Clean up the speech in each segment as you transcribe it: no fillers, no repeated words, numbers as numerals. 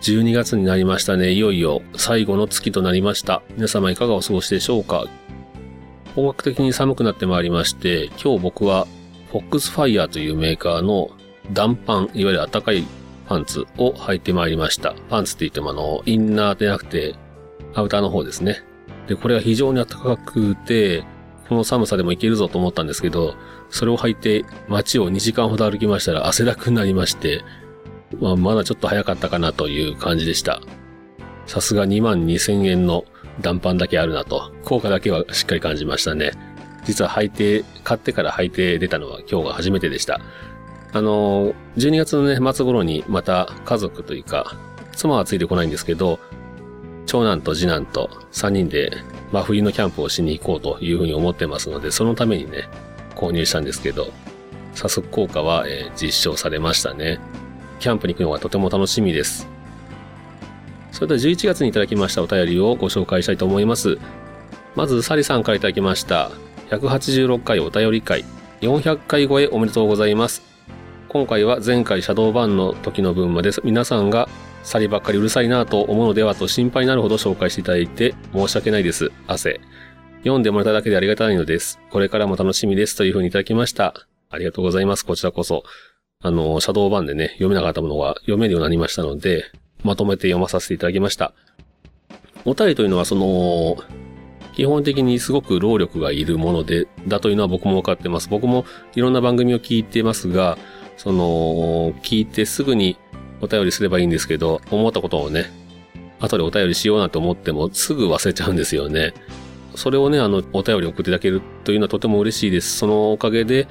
12月になりましたね。いよいよ最後の月となりました。皆様いかがお過ごしでしょうか。本格的に寒くなってまいりまして、今日僕は Foxfire というメーカーの暖パン、いわゆる暖かいパンツを履いてまいりました。パンツって言ってもインナーでなくてアウターの方ですね。で、これは非常に暖かくて、この寒さでもいけるぞと思ったんですけど、それを履いて街を2時間ほど歩きましたら汗だくになりまして、まだちょっと早かったかなという感じでした。さすが22,000円の暖パンだけあるなと、効果だけはしっかり感じましたね。実は買ってから履いて出たのは今日が初めてでした。12月の末頃にまた家族というか妻はついてこないんですけど、長男と次男と3人で真冬のキャンプをしに行こうというふうに思ってますので、そのために購入したんですけど、早速効果は、実証されましたね。キャンプに行くのがとても楽しみです。それでは11月にいただきましたお便りをご紹介したいと思います。まずサリさんからいただきました。186回お便り会、400回超えおめでとうございます。今回は前回シャドーバンの時の分まで皆さんがサリばっかりうるさいなと思うのではと心配になるほど紹介していただいて申し訳ないです。汗読んでもらっただけでありがたいのです。これからも楽しみですというふうにいただきました。ありがとうございます。こちらこそシャドーバンで読めなかったものが読めるようになりましたので、まとめて読まさせていただきました。お便りというのは基本的にすごく労力がいるもので、だというのは僕も分かってます。僕もいろんな番組を聞いてますが、聞いてすぐにお便りすればいいんですけど、思ったことを後でお便りしようなんて思ってもすぐ忘れちゃうんですよね。それをお便り送っていただけるというのはとても嬉しいです。そのおかげで、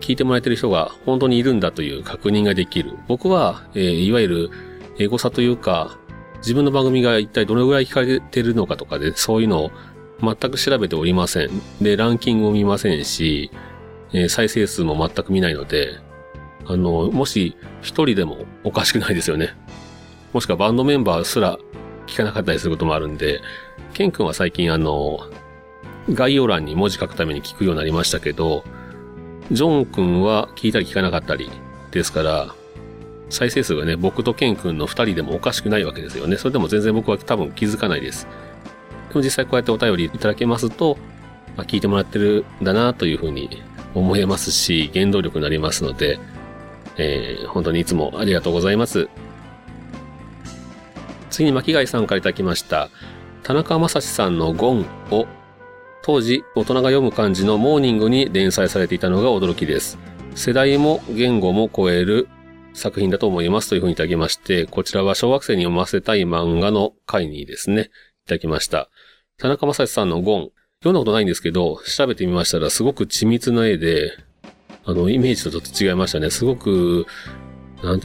聞いてもらえてる人が本当にいるんだという確認ができる。僕は、いわゆるエゴサというか、自分の番組が一体どれぐらい聞かれてるのかとかで、そういうのを全く調べておりません。で、ランキングも見ませんし、再生数も全く見ないので、もし一人でもおかしくないですよね。もしくはバンドメンバーすら聞かなかったりすることもあるんで、ケン君は最近概要欄に文字書くために聞くようになりましたけど、ジョン君は聞いたり聞かなかったりですから、再生数が僕とケン君の2人でもおかしくないわけですよね。それでも全然僕は多分気づかないです。でも実際こうやってお便りいただけますと、聞いてもらってるんだなというふうに思えますし、原動力になりますので、本当にいつもありがとうございます。次に巻貝さんからいただきました。田中正史さんのゴンを当時、大人が読む感じのモーニングに連載されていたのが驚きです。世代も言語も超える作品だと思いますというふうにいただきまして、こちらは小学生に読ませたい漫画の回にですね、いただきました。田中正史さんのゴン、読んだことないんですけど、調べてみましたらすごく緻密な絵で、イメージとちょっと違いましたね。すごく、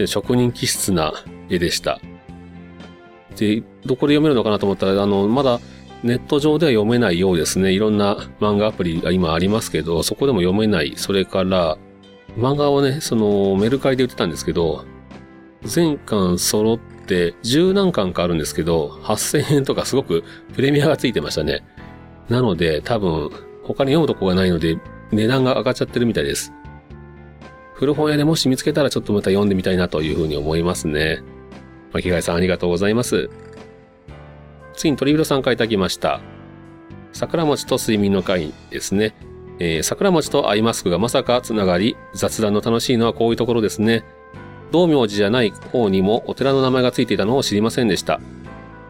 職人気質な絵でした。で、どこで読めるのかなと思ったら、まだ、ネット上では読めないようですね。いろんな漫画アプリが今ありますけど、そこでも読めない。それから、漫画をメルカリで売ってたんですけど、全巻揃って10何巻かあるんですけど、8,000円とかすごくプレミアがついてましたね。なので、多分、他に読むとこがないので、値段が上がっちゃってるみたいです。古本屋でもし見つけたらちょっとまた読んでみたいなというふうに思いますね。巻貝さんありがとうございます。次に鳥広さんからいただきました。桜餅と睡眠の会ですね。桜餅とアイマスクがまさかつながり、雑談の楽しいのはこういうところですね。道明寺じゃない方にもお寺の名前がついていたのを知りませんでした。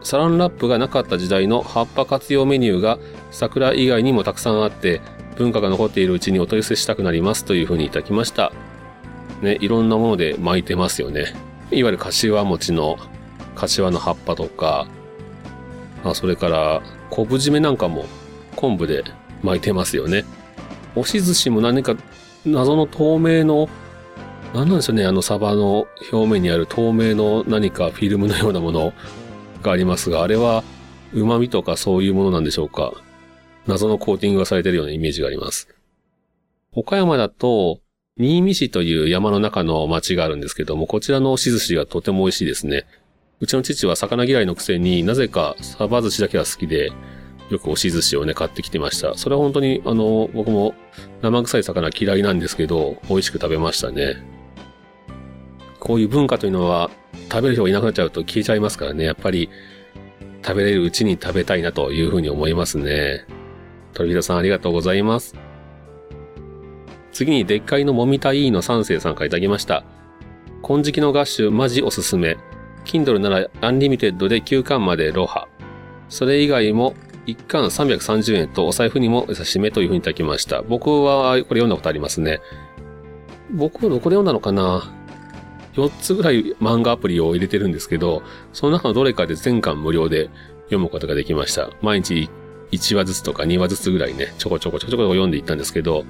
サランラップがなかった時代の葉っぱ活用メニューが桜以外にもたくさんあって、文化が残っているうちにお取り寄せしたくなりますというふうにいただきました。いろんなもので巻いてますよね。いわゆる柏餅の柏の葉っぱとか、それから昆布締めなんかも昆布で巻いてますよね。押し寿司も何か謎の透明の何なんでしょうね、サバの表面にある透明の何かフィルムのようなものがありますが、あれは旨味とかそういうものなんでしょうか。謎のコーティングがされているようなイメージがあります。岡山だと、新見市という山の中の町があるんですけども、こちらの押し寿司がとても美味しいですね。うちの父は魚嫌いのくせになぜかサバ寿司だけは好きで、よく押し寿司をね、買ってきてました。それは本当に、僕も生臭い魚嫌いなんですけど、美味しく食べましたね。こういう文化というのは、食べる人がいなくなっちゃうと消えちゃいますからね、やっぱり食べれるうちに食べたいなというふうに思いますね。鳥平さんありがとうございます。次に、でっかいのもみたいの3世さんからいただきました。金色のガッシュマジおすすめ。Kindle ならアンリミテッドで9巻までロハ。それ以外も1巻330円とお財布にも優しめというふうにいただきました。僕はこれ読んだことありますね。僕はどこで読んだのかな？4つぐらい漫画アプリを入れてるんですけど、その中のどれかで全巻無料で読むことができました。毎日1話ずつとか2話ずつぐらいね、ちょこちょこ読んでいったんですけど、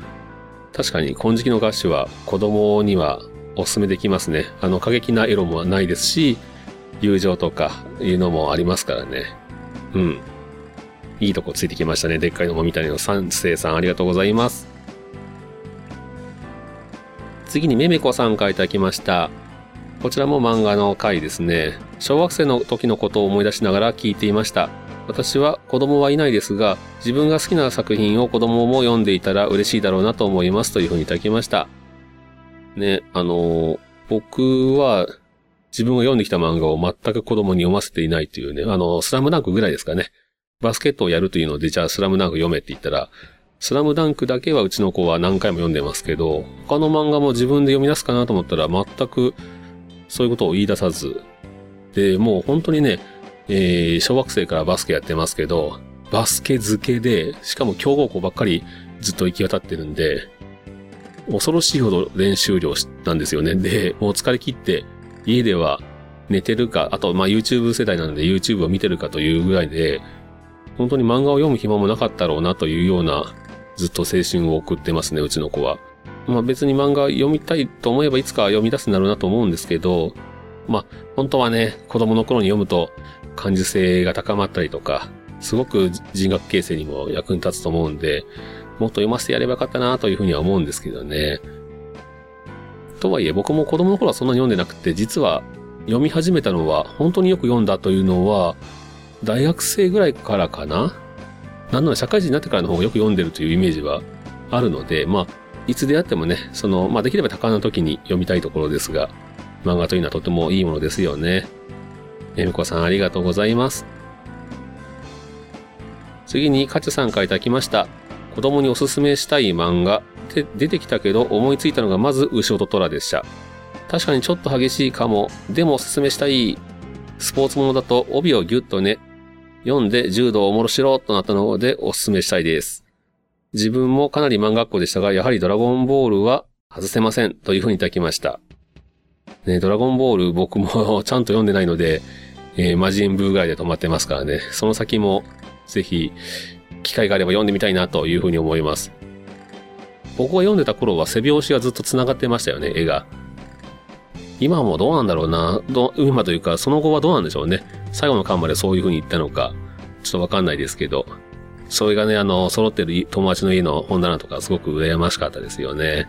確かに金色のガッシュは子供にはおすすめできますね。過激なエロもないですし、友情とかいうのもありますからね。うん。いいとこついてきましたね。でっかいのもみたいの3世さんありがとうございます。次にめめこさんからいただきました。こちらも漫画の回ですね。小学生の時のことを思い出しながら聞いていました。私は子供はいないですが、自分が好きな作品を子供も読んでいたら嬉しいだろうなと思いますというふうにいただきました。ね、僕は自分が読んできた漫画を全く子供に読ませていないというね、スラムダンクぐらいですかね。バスケットをやるというので、じゃあスラムダンク読めって言ったら、スラムダンクだけはうちの子は何回も読んでますけど、他の漫画も自分で読み出すかなと思ったら全くそういうことを言い出さず。で、もう本当にね、小学生からバスケやってますけど、バスケ漬けで、しかも強豪校ばっかりずっと行き渡ってるんで、恐ろしいほど練習量なんですよね。で、もう疲れ切って、家では寝てるか、あと、YouTube 世代なので YouTube を見てるかというぐらいで、本当に漫画を読む暇もなかったろうなというような、ずっと青春を送ってますね、うちの子は。別に漫画読みたいと思えばいつか読み出すんだろうなと思うんですけど、本当はね、子供の頃に読むと感受性が高まったりとか、すごく人格形成にも役に立つと思うんで、もっと読ませてやればよかったなというふうには思うんですけどね。とはいえ僕も子供の頃はそんなに読んでなくて、実は読み始めたのは本当によく読んだというのは、大学生ぐらいからかな？なんなら社会人になってからの方がよく読んでるというイメージはあるので、いつであってもね、できれば高な時に読みたいところですが、漫画というのはとてもいいものですよね。えみこさんありがとうございます。次に、かちさんからいただきました。子供におすすめしたい漫画。出てきたけど思いついたのがまず、牛音虎でした。確かにちょっと激しいかも。でもおすすめしたい。スポーツものだと帯をギュッとね、読んで柔道おもろしろとなったのでおすすめしたいです。自分もかなり漫画っ子でしたが、やはりドラゴンボールは外せませんというふうにいただきました。ね、ドラゴンボール僕もちゃんと読んでないので、魔人ブーぐらいで止まってますからね。その先もぜひ機会があれば読んでみたいなというふうに思います。僕が読んでた頃は背拍子がずっと繋がってましたよね、絵が。今もどうなんだろうな。今というかその後はどうなんでしょうね。最後の巻までそういうふうに言ったのか、ちょっとわかんないですけど。それがね、揃ってる友達の家の本棚とかすごく羨ましかったですよね。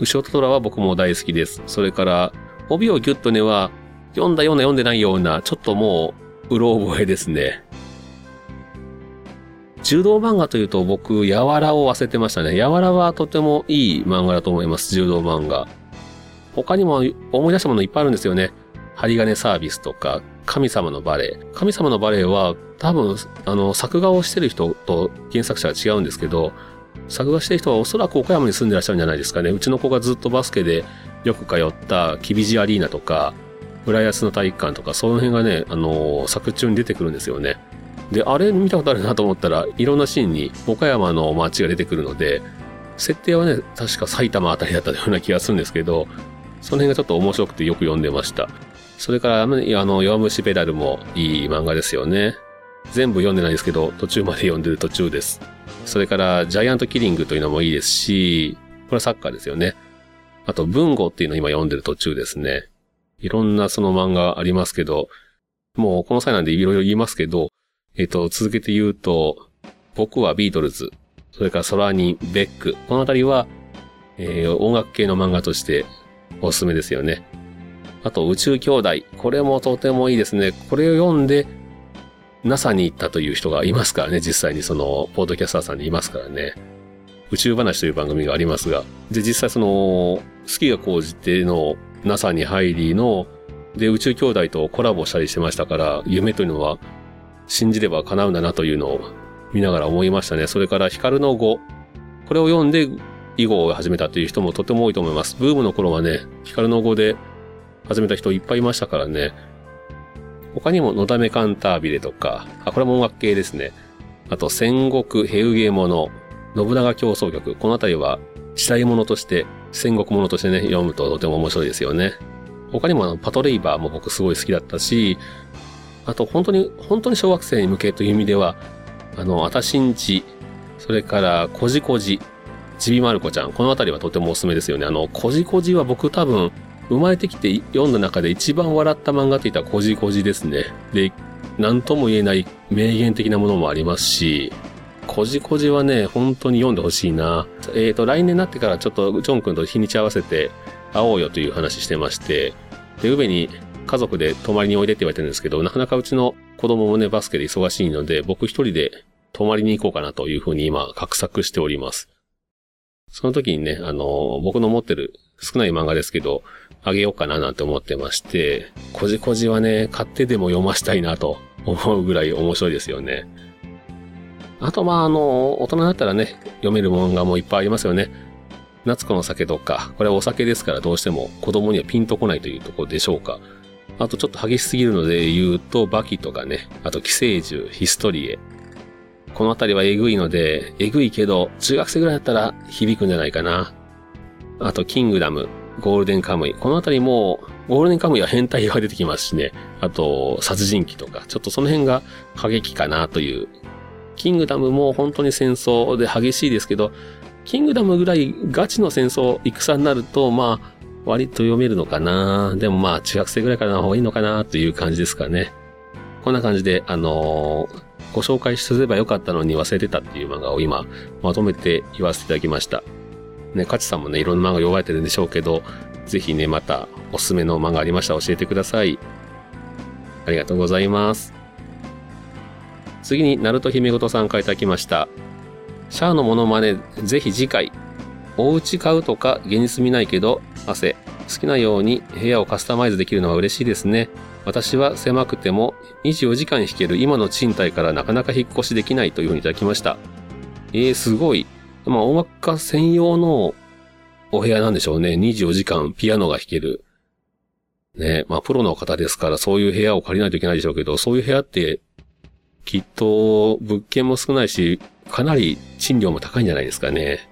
牛音虎は僕も大好きです。それから、帯をギュッとねは、読んだような読んでないような、ちょっともう、うろ覚えですね。柔道漫画というと僕、柔らを忘れてましたね。柔らはとてもいい漫画だと思います、柔道漫画。他にも思い出したものいっぱいあるんですよね。針金サービスとか、神様のバレー。神様のバレーは多分、作画をしてる人と原作者は違うんですけど、作画してる人はおそらく岡山に住んでらっしゃるんじゃないですかね。うちの子がずっとバスケでよく通ったキビジアリーナとか、浦安の体育館とか、その辺がね、作中に出てくるんですよね。で、あれ見たことあるなと思ったら、いろんなシーンに岡山の街が出てくるので、設定はね、確か埼玉あたりだったような気がするんですけど、その辺がちょっと面白くてよく読んでました。それから、弱虫ペダルもいい漫画ですよね。全部読んでないですけど、途中まで読んでる途中です。それから、ジャイアントキリングというのもいいですし、これはサッカーですよね。あと、文豪っていうのを今読んでる途中ですね。いろんなその漫画ありますけど、もうこの際なんでいろいろ言いますけど、続けて言うと、僕はビートルズ、それからソラニン、ベック、このあたりは、音楽系の漫画としておすすめですよね。あと、宇宙兄弟。これもとてもいいですね。これを読んで、NASA に行ったという人がいますからね。実際にその、ポッドキャスターさんにいますからね。宇宙話という番組がありますが。で、実際その、好きが高じての NASA に入りの、で、宇宙兄弟とコラボしたりしてましたから、夢というのは、信じれば叶うんだなというのを見ながら思いましたね。それから、光の碁。これを読んで、囲碁を始めたという人もとても多いと思います。ブームの頃はね、光の碁で、始めた人いっぱいいましたからね。他にものだめカンタービレとか、これも音楽系ですね。あと戦国平家物、信長競争曲、このあたりは時代物として、戦国物としてね、読むととても面白いですよね。他にもパトレイバーも僕すごい好きだったし、あと本当に小学生に向けという意味では、あたしんち、それからこじこじ、ちびまる子ちゃん、このあたりはとてもおすすめですよね。こじこじは僕多分、生まれてきて読んだ中で一番笑った漫画って言ったらこじこじですね。で、何とも言えない名言的なものもありますし、こじこじはね、本当に読んでほしいな。来年になってからちょっとジョン君と日にち合わせて会おうよという話してまして、で、宇部に家族で泊まりにおいでって言われてるんですけど、なかなかうちの子供もね、バスケで忙しいので、僕一人で泊まりに行こうかなというふうに今、画策しております。その時にね、僕の持ってる少ない漫画ですけど、あげようかななんて思ってまして、こじこじはね、買ってでも読ましたいなと思うぐらい面白いですよね。あと、大人だったらね、読める漫画もいっぱいありますよね。夏子の酒とか、これはお酒ですからどうしても子供にはピンとこないというところでしょうか。あとちょっと激しすぎるので言うと、バキとかね、あと寄生獣、ヒストリエ。このあたりはえぐいので、えぐいけど、中学生ぐらいだったら響くんじゃないかな。あと、キングダム。ゴールデンカムイ。このあたりも、ゴールデンカムイは変態が出てきますしね。あと、殺人鬼とか。ちょっとその辺が過激かなという。キングダムも本当に戦争で激しいですけど、キングダムぐらいガチの戦争、戦になると、まあ、割と読めるのかな。でもまあ、中学生ぐらいからの方がいいのかなという感じですかね。こんな感じで、ご紹介すればよかったのに忘れてたっていう漫画を今、まとめて言わせていただきました。ね、カチさんもね、いろんな漫画読まれてるんでしょうけど、ぜひね、またおすすめの漫画ありましたら教えてください。ありがとうございます。次に、ナルト姫ごとさんからいただきました。シャアのモノマネ、ぜひ次回。お家買うとか現実見ないけど、汗。好きなように部屋をカスタマイズできるのは嬉しいですね。私は狭くても24時間引ける今の賃貸からなかなか引っ越しできないというふうにいただきました。すごい。まあ、音楽家専用のお部屋なんでしょうね。24時間ピアノが弾ける。ね。まあ、プロの方ですから、そういう部屋を借りないといけないでしょうけど、そういう部屋って、きっと、物件も少ないし、かなり賃料も高いんじゃないですかね。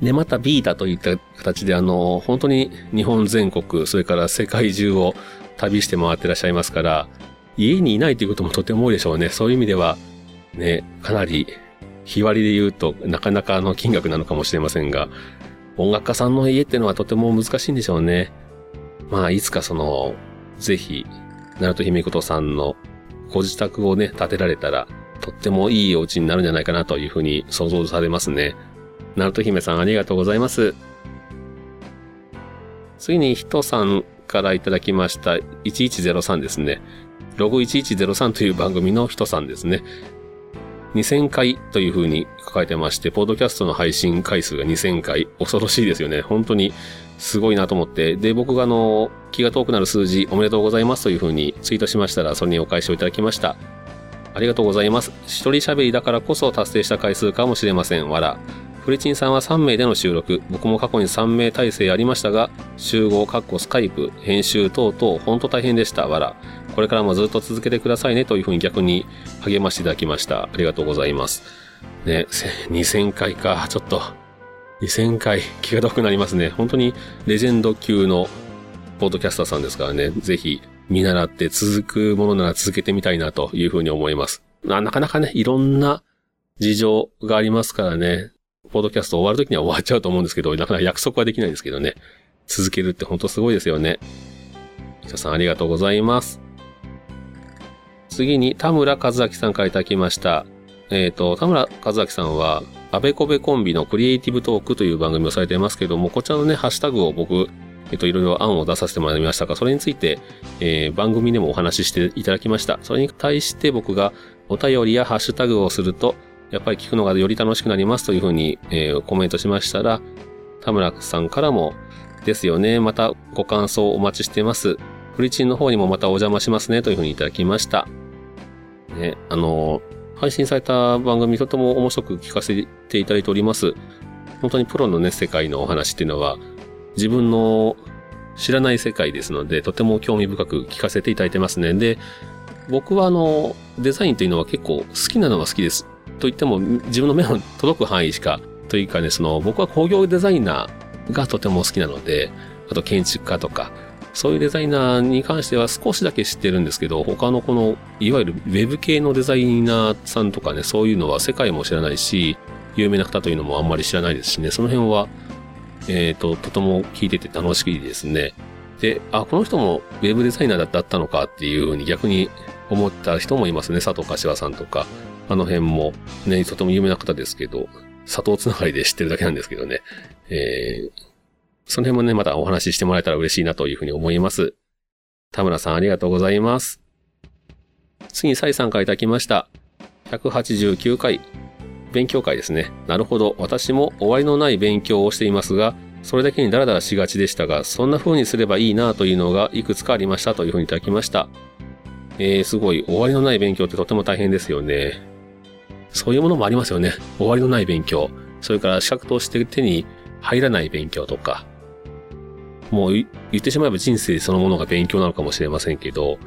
で、またビータといった形で、本当に日本全国、それから世界中を旅して回ってらっしゃいますから、家にいないということもとても多いでしょうね。そういう意味では、ね、かなり、日割りで言うとなかなか金額なのかもしれませんが、音楽家さんの家ってのはとても難しいんでしょうね。まあいつかぜひ、鳴門姫ことさんのご自宅をね、建てられたら、とってもいいお家になるんじゃないかなというふうに想像されますね。鳴門姫さんありがとうございます。次に人さんからいただきました1103ですね。ログ1103という番組の人さんですね。2000回というふうに書かれてまして、ポッドキャストの配信回数が2000回。恐ろしいですよね。本当にすごいなと思って。で、僕が気が遠くなる数字おめでとうございますというふうにツイートしましたら、それにお返しをいただきました。ありがとうございます。一人喋りだからこそ達成した回数かもしれません。笑。フリチンさんは3名での収録。僕も過去に3名体制ありましたが、集合、スカイプ、編集等々、本当大変でした。笑。これからもずっと続けてくださいねというふうに逆に励ましていただきました。ありがとうございます。ね、2000回か。ちょっと、2000回気が遠くなりますね。本当にレジェンド級のポッドキャスターさんですからね、ぜひ見習って続くものなら続けてみたいなというふうに思います。なかなかね、いろんな事情がありますからね、ポッドキャスト終わるときには終わっちゃうと思うんですけど、なかなか約束はできないんですけどね、続けるって本当すごいですよね。皆さんありがとうございます。次に田村和明さんからいただきました。田村和明さんは、あべこべコンビのクリエイティブトークという番組をされていますけれども、こちらのね、ハッシュタグを僕、いろいろ案を出させてもらいましたが、それについて、番組でもお話ししていただきました。それに対して僕がお便りやハッシュタグをすると、やっぱり聞くのがより楽しくなりますというふうに、コメントしましたら、田村さんからも、ですよね、またご感想お待ちしてます。フリチンの方にもまたお邪魔しますねというふうにいただきました。ね、配信された番組とても面白く聞かせていただいております。本当にプロのね、世界のお話っていうのは、自分の知らない世界ですので、とても興味深く聞かせていただいてますね。で、僕はデザインというのは結構好きなのは好きです。と言っても、自分の目の届く範囲しか、というかね、僕は工業デザイナーがとても好きなので、あと建築家とか、そういうデザイナーに関しては少しだけ知ってるんですけど、他のいわゆるウェブ系のデザイナーさんとかね、そういうのは世界も知らないし、有名な方というのもあんまり知らないですしね、その辺は、とても聞いてて楽しいですね。で、あ、この人もウェブデザイナーだったのかっていうふうに逆に思った人もいますね。佐藤柏さんとか、あの辺もね、とても有名な方ですけど、佐藤つながりで知ってるだけなんですけどね。その辺もね、またお話ししてもらえたら嬉しいなというふうに思います。田村さんありがとうございます。次にサイさんからいただきました。189回。勉強会ですね。なるほど。私も終わりのない勉強をしていますが、それだけにダラダラしがちでしたが、そんな風にすればいいなというのがいくつかありましたというふうにいただきました。すごい。終わりのない勉強ってとても大変ですよね。そういうものもありますよね。終わりのない勉強。それから資格として手に入らない勉強とか。もう言ってしまえば人生そのものが勉強なのかもしれませんけど、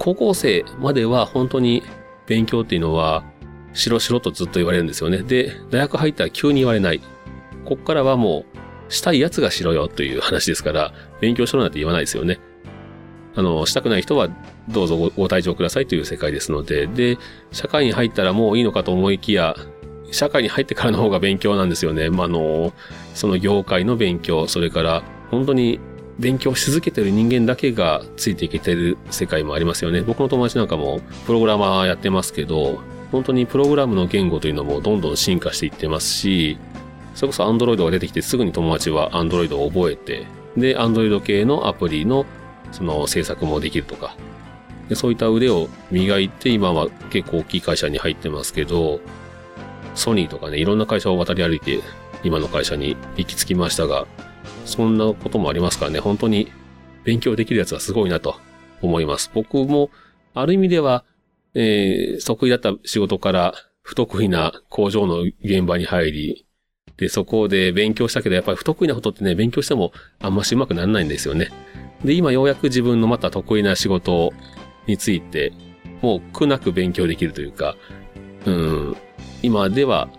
高校生までは本当に勉強っていうのは、しろしろとずっと言われるんですよね。で、大学入ったら急に言われない。こっからはもう、したいやつがしろよという話ですから、勉強しろなんて言わないですよね。したくない人はどうぞ ご退場くださいという世界ですので、で、社会に入ったらもういいのかと思いきや、社会に入ってからの方が勉強なんですよね。まあ、その業界の勉強、それから、本当に勉強し続けてる人間だけがついていけてる世界もありますよね。僕の友達なんかも、プログラマーやってますけど、本当にプログラムの言語というのもどんどん進化していってますし、それこそ Android が出てきてすぐに友達は Android を覚えて、で、Android 系のアプリのその制作もできるとか、で、そういった腕を磨いて今は結構大きい会社に入ってますけど、ソニーとかね、いろんな会社を渡り歩いて今の会社に行き着きましたが、そんなこともありますからね、本当に勉強できるやつはすごいなと思います。僕もある意味では、得意だった仕事から不得意な工場の現場に入り、で、そこで勉強したけど、やっぱり不得意なことってね、勉強してもあんましうまくならないんですよね。で、今ようやく自分のまた得意な仕事について、もう苦なく勉強できるというか、今では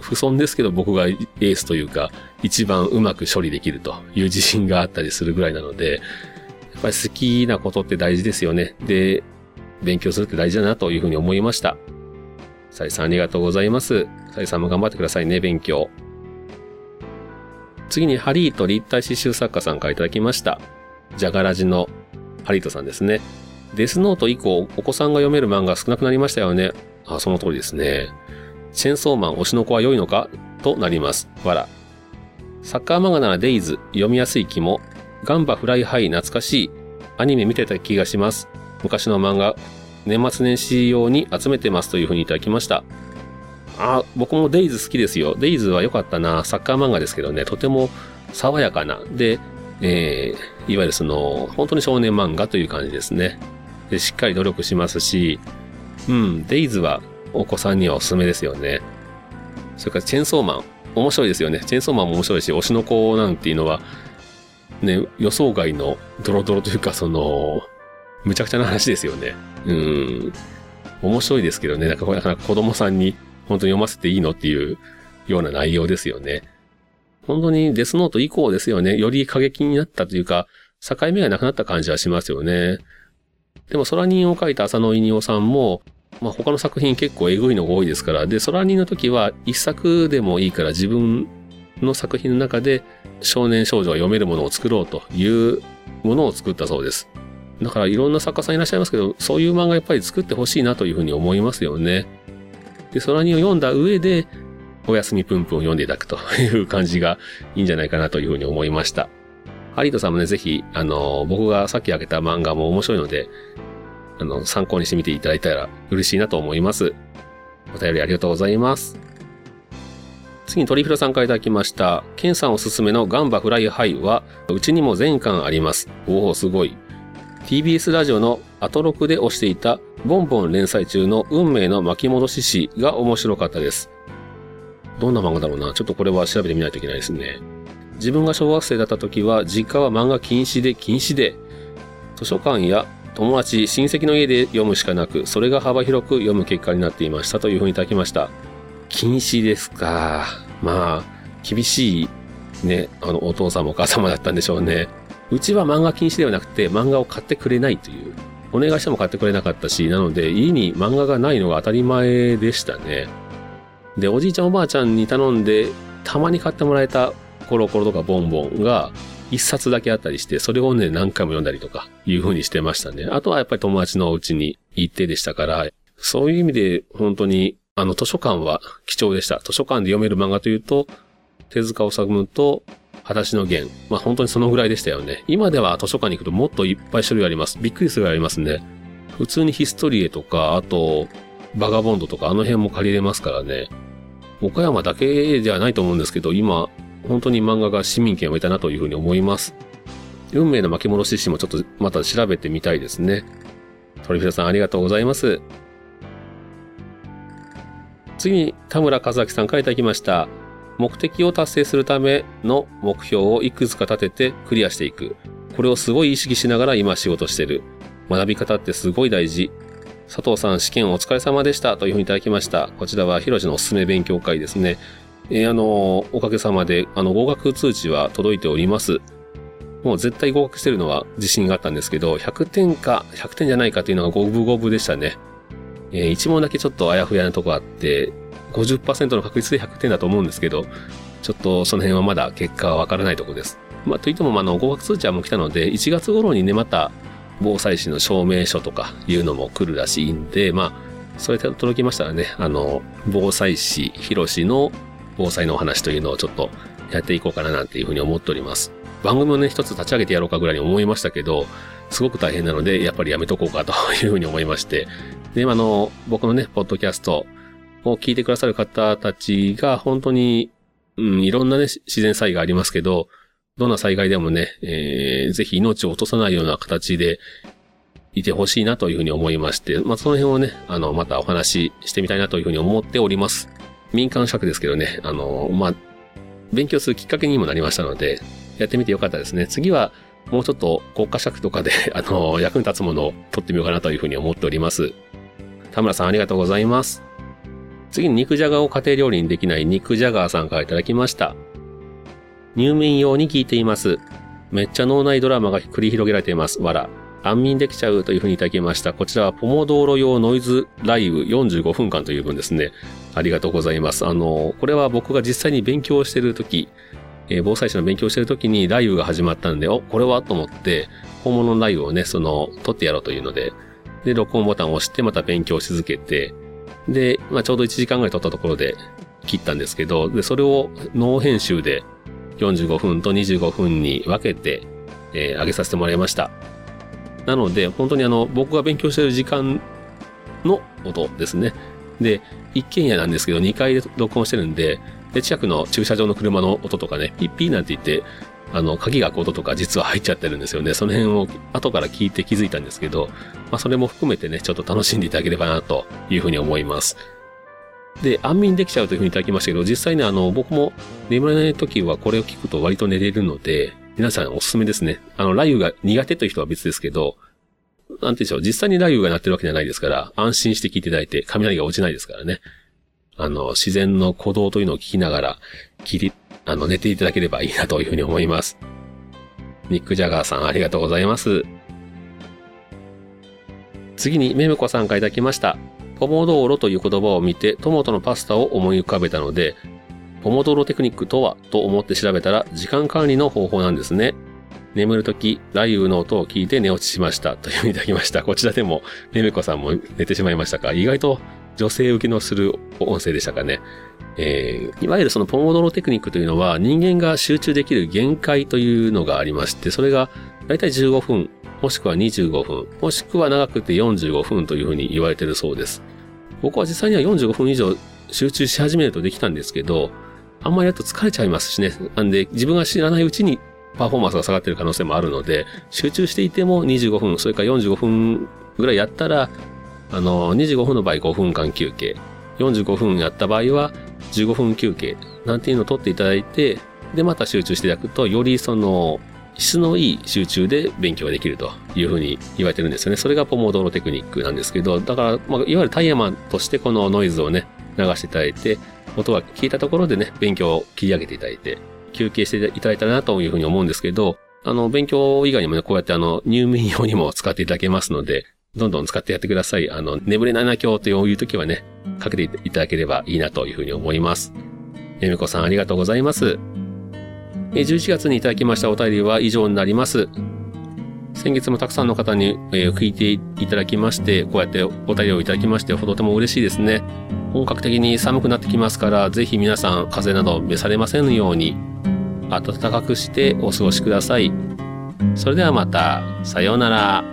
不損ですけど僕がエースというか、一番うまく処理できるという自信があったりするぐらいなので、やっぱり好きなことって大事ですよね。で、勉強するって大事だなというふうに思いました。サイさんありがとうございます。サイさんも頑張ってくださいね、勉強。次にハリート立体刺繍作家さんからいただきました。じゃがらじのハリートさんですね。デスノート以降、お子さんが読める漫画少なくなりましたよね。あ、その通りですね。チェンソーマン推しの子は良いのかとなります。笑。サッカー漫画ならデイズ、読みやすい気も。ガンバフライハイ懐かしい。アニメ見てた気がします。昔の漫画、年末年始用に集めてますというふうにいただきました。あ、僕もデイズ好きですよ。デイズは良かったな。サッカー漫画ですけどね、とても爽やかな。で、いわゆる本当に少年漫画という感じですね。で、しっかり努力しますし、デイズはお子さんにはおすすめですよね。それからチェンソーマン、面白いですよね。チェンソーマンも面白いし、推しの子なんていうのは、ね、予想外のドロドロというか、むちゃくちゃな話ですよね。面白いですけどね。なかなか子供さんに本当に読ませていいのっていうような内容ですよね。本当にデスノート以降ですよね。より過激になったというか、境目がなくなった感じはしますよね。でも、空人を書いた浅野稲夫さんも、まあ、他の作品結構えぐいのが多いですから、で、空人の時は一作でもいいから自分の作品の中で少年少女が読めるものを作ろうというものを作ったそうです。だからいろんな作家さんいらっしゃいますけど、そういう漫画やっぱり作ってほしいなというふうに思いますよね。で、空にを読んだ上で、おやすみぷんぷんを読んでいただくという感じがいいんじゃないかなというふうに思いました。有戸さんもね、ぜひ、僕がさっき挙げた漫画も面白いので、参考にしてみていただいたら嬉しいなと思います。お便りありがとうございます。次にトリフィロさんからいただきました。ケンさんおすすめのガンバフライハイは、うちにも全巻あります。おお、すごい。TBS ラジオのアトロクで推していたボンボン連載中の運命の巻き戻し誌が面白かったです。どんな漫画だろうな。ちょっとこれは調べてみないといけないですね。自分が小学生だった時は実家は漫画禁止で、図書館や友達、親戚の家で読むしかなく、それが幅広く読む結果になっていましたというふうにいただきました。禁止ですか。まあ、厳しいね、お父様お母様だったんでしょうね。うちは漫画禁止ではなくて漫画を買ってくれないという。お願いしても買ってくれなかったし、なので家に漫画がないのが当たり前でしたね。で、おじいちゃんおばあちゃんに頼んで、たまに買ってもらえたコロコロとかボンボンが一冊だけあったりして、それをね、何回も読んだりとかいう風にしてましたね。あとはやっぱり友達のお家に行ってでしたから、そういう意味で本当に図書館は貴重でした。図書館で読める漫画というと、手塚治虫と裸足の弦。まあ本当にそのぐらいでしたよね。今では図書館に行くともっといっぱい種類あります。びっくりするぐらいありますね。普通にヒストリエとか、あと、バガボンドとかあの辺も借りれますからね。岡山だけではないと思うんですけど、今、本当に漫画が市民権を得たなというふうに思います。運命の巻き戻し誌もちょっとまた調べてみたいですね。鳥平さんありがとうございます。次に田村和明さんからいただきました。目的を達成するための目標をいくつか立ててクリアしていく。これをすごい意識しながら今仕事してる。学び方ってすごい大事。佐藤さん試験お疲れ様でしたというふうにいただきました。こちらはひろしのおすすめ勉強会ですね。おかげさまで、合格通知は届いております。もう絶対合格してるのは自信があったんですけど、100点か、100点じゃないかというのが五分五分でしたね。一問だけちょっとあやふやなとこあって、50% の確率で100点だと思うんですけど、ちょっとその辺はまだ結果はわからないとこです。まあ、といっても、合格通知はもう来たので、1月頃にね、また、防災士の証明書とかいうのも来るらしいんで、まあ、それで届きましたらね、防災士、ひろしの防災のお話というのをちょっとやっていこうかななんていうふうに思っております。番組をね、一つ立ち上げてやろうかぐらいに思いましたけど、すごく大変なので、やっぱりやめとこうかというふうに思いまして。で、僕のね、ポッドキャストを聞いてくださる方たちが本当に、いろんなね、自然災害ありますけど、どんな災害でもね、ぜひ命を落とさないような形でいてほしいなというふうに思いまして、まあ、その辺をね、またお話ししてみたいなというふうに思っております。民間資格ですけどね、まあ、勉強するきっかけにもなりましたので、やってみてよかったですね。次は、もうちょっと国家資格とかで、役に立つものを取ってみようかなというふうに思っております。田村さんありがとうございます。次に肉じゃがを家庭料理にできない肉じゃがさんからいただきました。入眠用に聞いています。めっちゃ脳内ドラマが繰り広げられています。わら。安眠できちゃうというふうにいただきました。こちらはポモドーロ用ノイズライブ45分間という分ですね。ありがとうございます。これは僕が実際に勉強しているとき、防災士の勉強しているときにライブが始まったんで、これはと思って、本物のライブをね、撮ってやろうというので、で、録音ボタンを押してまた勉強し続けて、で、まあ、ちょうど1時間ぐらい撮ったところで切ったんですけど、で、それを脳編集で45分と25分に分けて、上げさせてもらいました。なので、本当に僕が勉強している時間の音ですね。で、一軒家なんですけど、2階で録音してるんで、で、近くの駐車場の車の音とかね、ピッピーなんて言って、鍵が開く音とか実は入っちゃってるんですよね。その辺を後から聞いて気づいたんですけど、まあ、それも含めてね、ちょっと楽しんでいただければな、というふうに思います。で、安眠できちゃうというふうにいただきましたけど、実際ね、僕も眠れない時はこれを聞くと割と寝れるので、皆さんおすすめですね。雷雨が苦手という人は別ですけど、なんて言うんでしょう、実際に雷雨が鳴ってるわけじゃないですから、安心して聞いていただいて、雷が落ちないですからね。自然の鼓動というのを聞きながら、寝ていただければいいなというふうに思います。ニック・ジャガーさん、ありがとうございます。次に、めむこさんからいただきました。ポモドーロという言葉を見て、トマトのパスタを思い浮かべたので、ポモドーロテクニックとはと思って調べたら時間管理の方法なんですね。眠るとき雷雨の音を聞いて寝落ちしましたといういただきました。こちらでもめめこさんも寝てしまいましたか。意外と女性受けのする音声でしたかね。いわゆるそのポモドロテクニックというのは人間が集中できる限界というのがありまして、それがだいたい15分、もしくは25分、もしくは長くて45分というふうに言われているそうです。僕は実際には45分以上集中し始めるとできたんですけど、あんまりやると疲れちゃいますしね。なんで自分が知らないうちにパフォーマンスが下がっている可能性もあるので、集中していても25分、それから45分ぐらいやったら、25分の場合5分間休憩、45分やった場合は15分休憩なんていうのを取っていただいて、で、また集中していただくと、よりその、質のいい集中で勉強ができるというふうに言われてるんですよね。それがポモドロテクニックなんですけど、だから、まあ、いわゆるタイヤマンとしてこのノイズをね、流していただいて、音が聞いたところでね、勉強を切り上げていただいて、休憩していただいたなというふうに思うんですけど、勉強以外にもね、こうやって入眠用にも使っていただけますので、どんどん使ってやってください。眠れないな今日という時はね、かけていただければいいなというふうに思います。めめこさんありがとうございます。11月にいただきましたお便りは以上になります。先月もたくさんの方に聞いていただきまして、こうやってお便りをいただきまして、とても嬉しいですね。本格的に寒くなってきますから、ぜひ皆さん風邪など召されませんように、暖かくしてお過ごしください。それではまた、さようなら。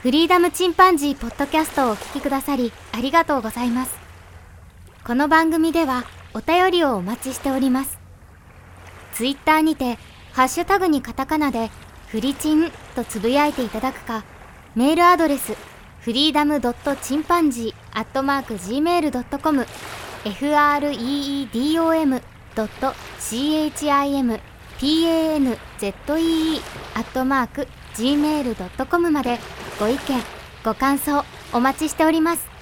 フリーダムチンパンジーポッドキャストをお聞きくださりありがとうございます。この番組ではお便りをお待ちしております。ツイッターにてハッシュタグにカタカナでフリチンとつぶやいていただくか、メールアドレスfreedom.chimpanzee@gmail.com freedom.chimpanzee@gmail.com までご意見、ご感想お待ちしております。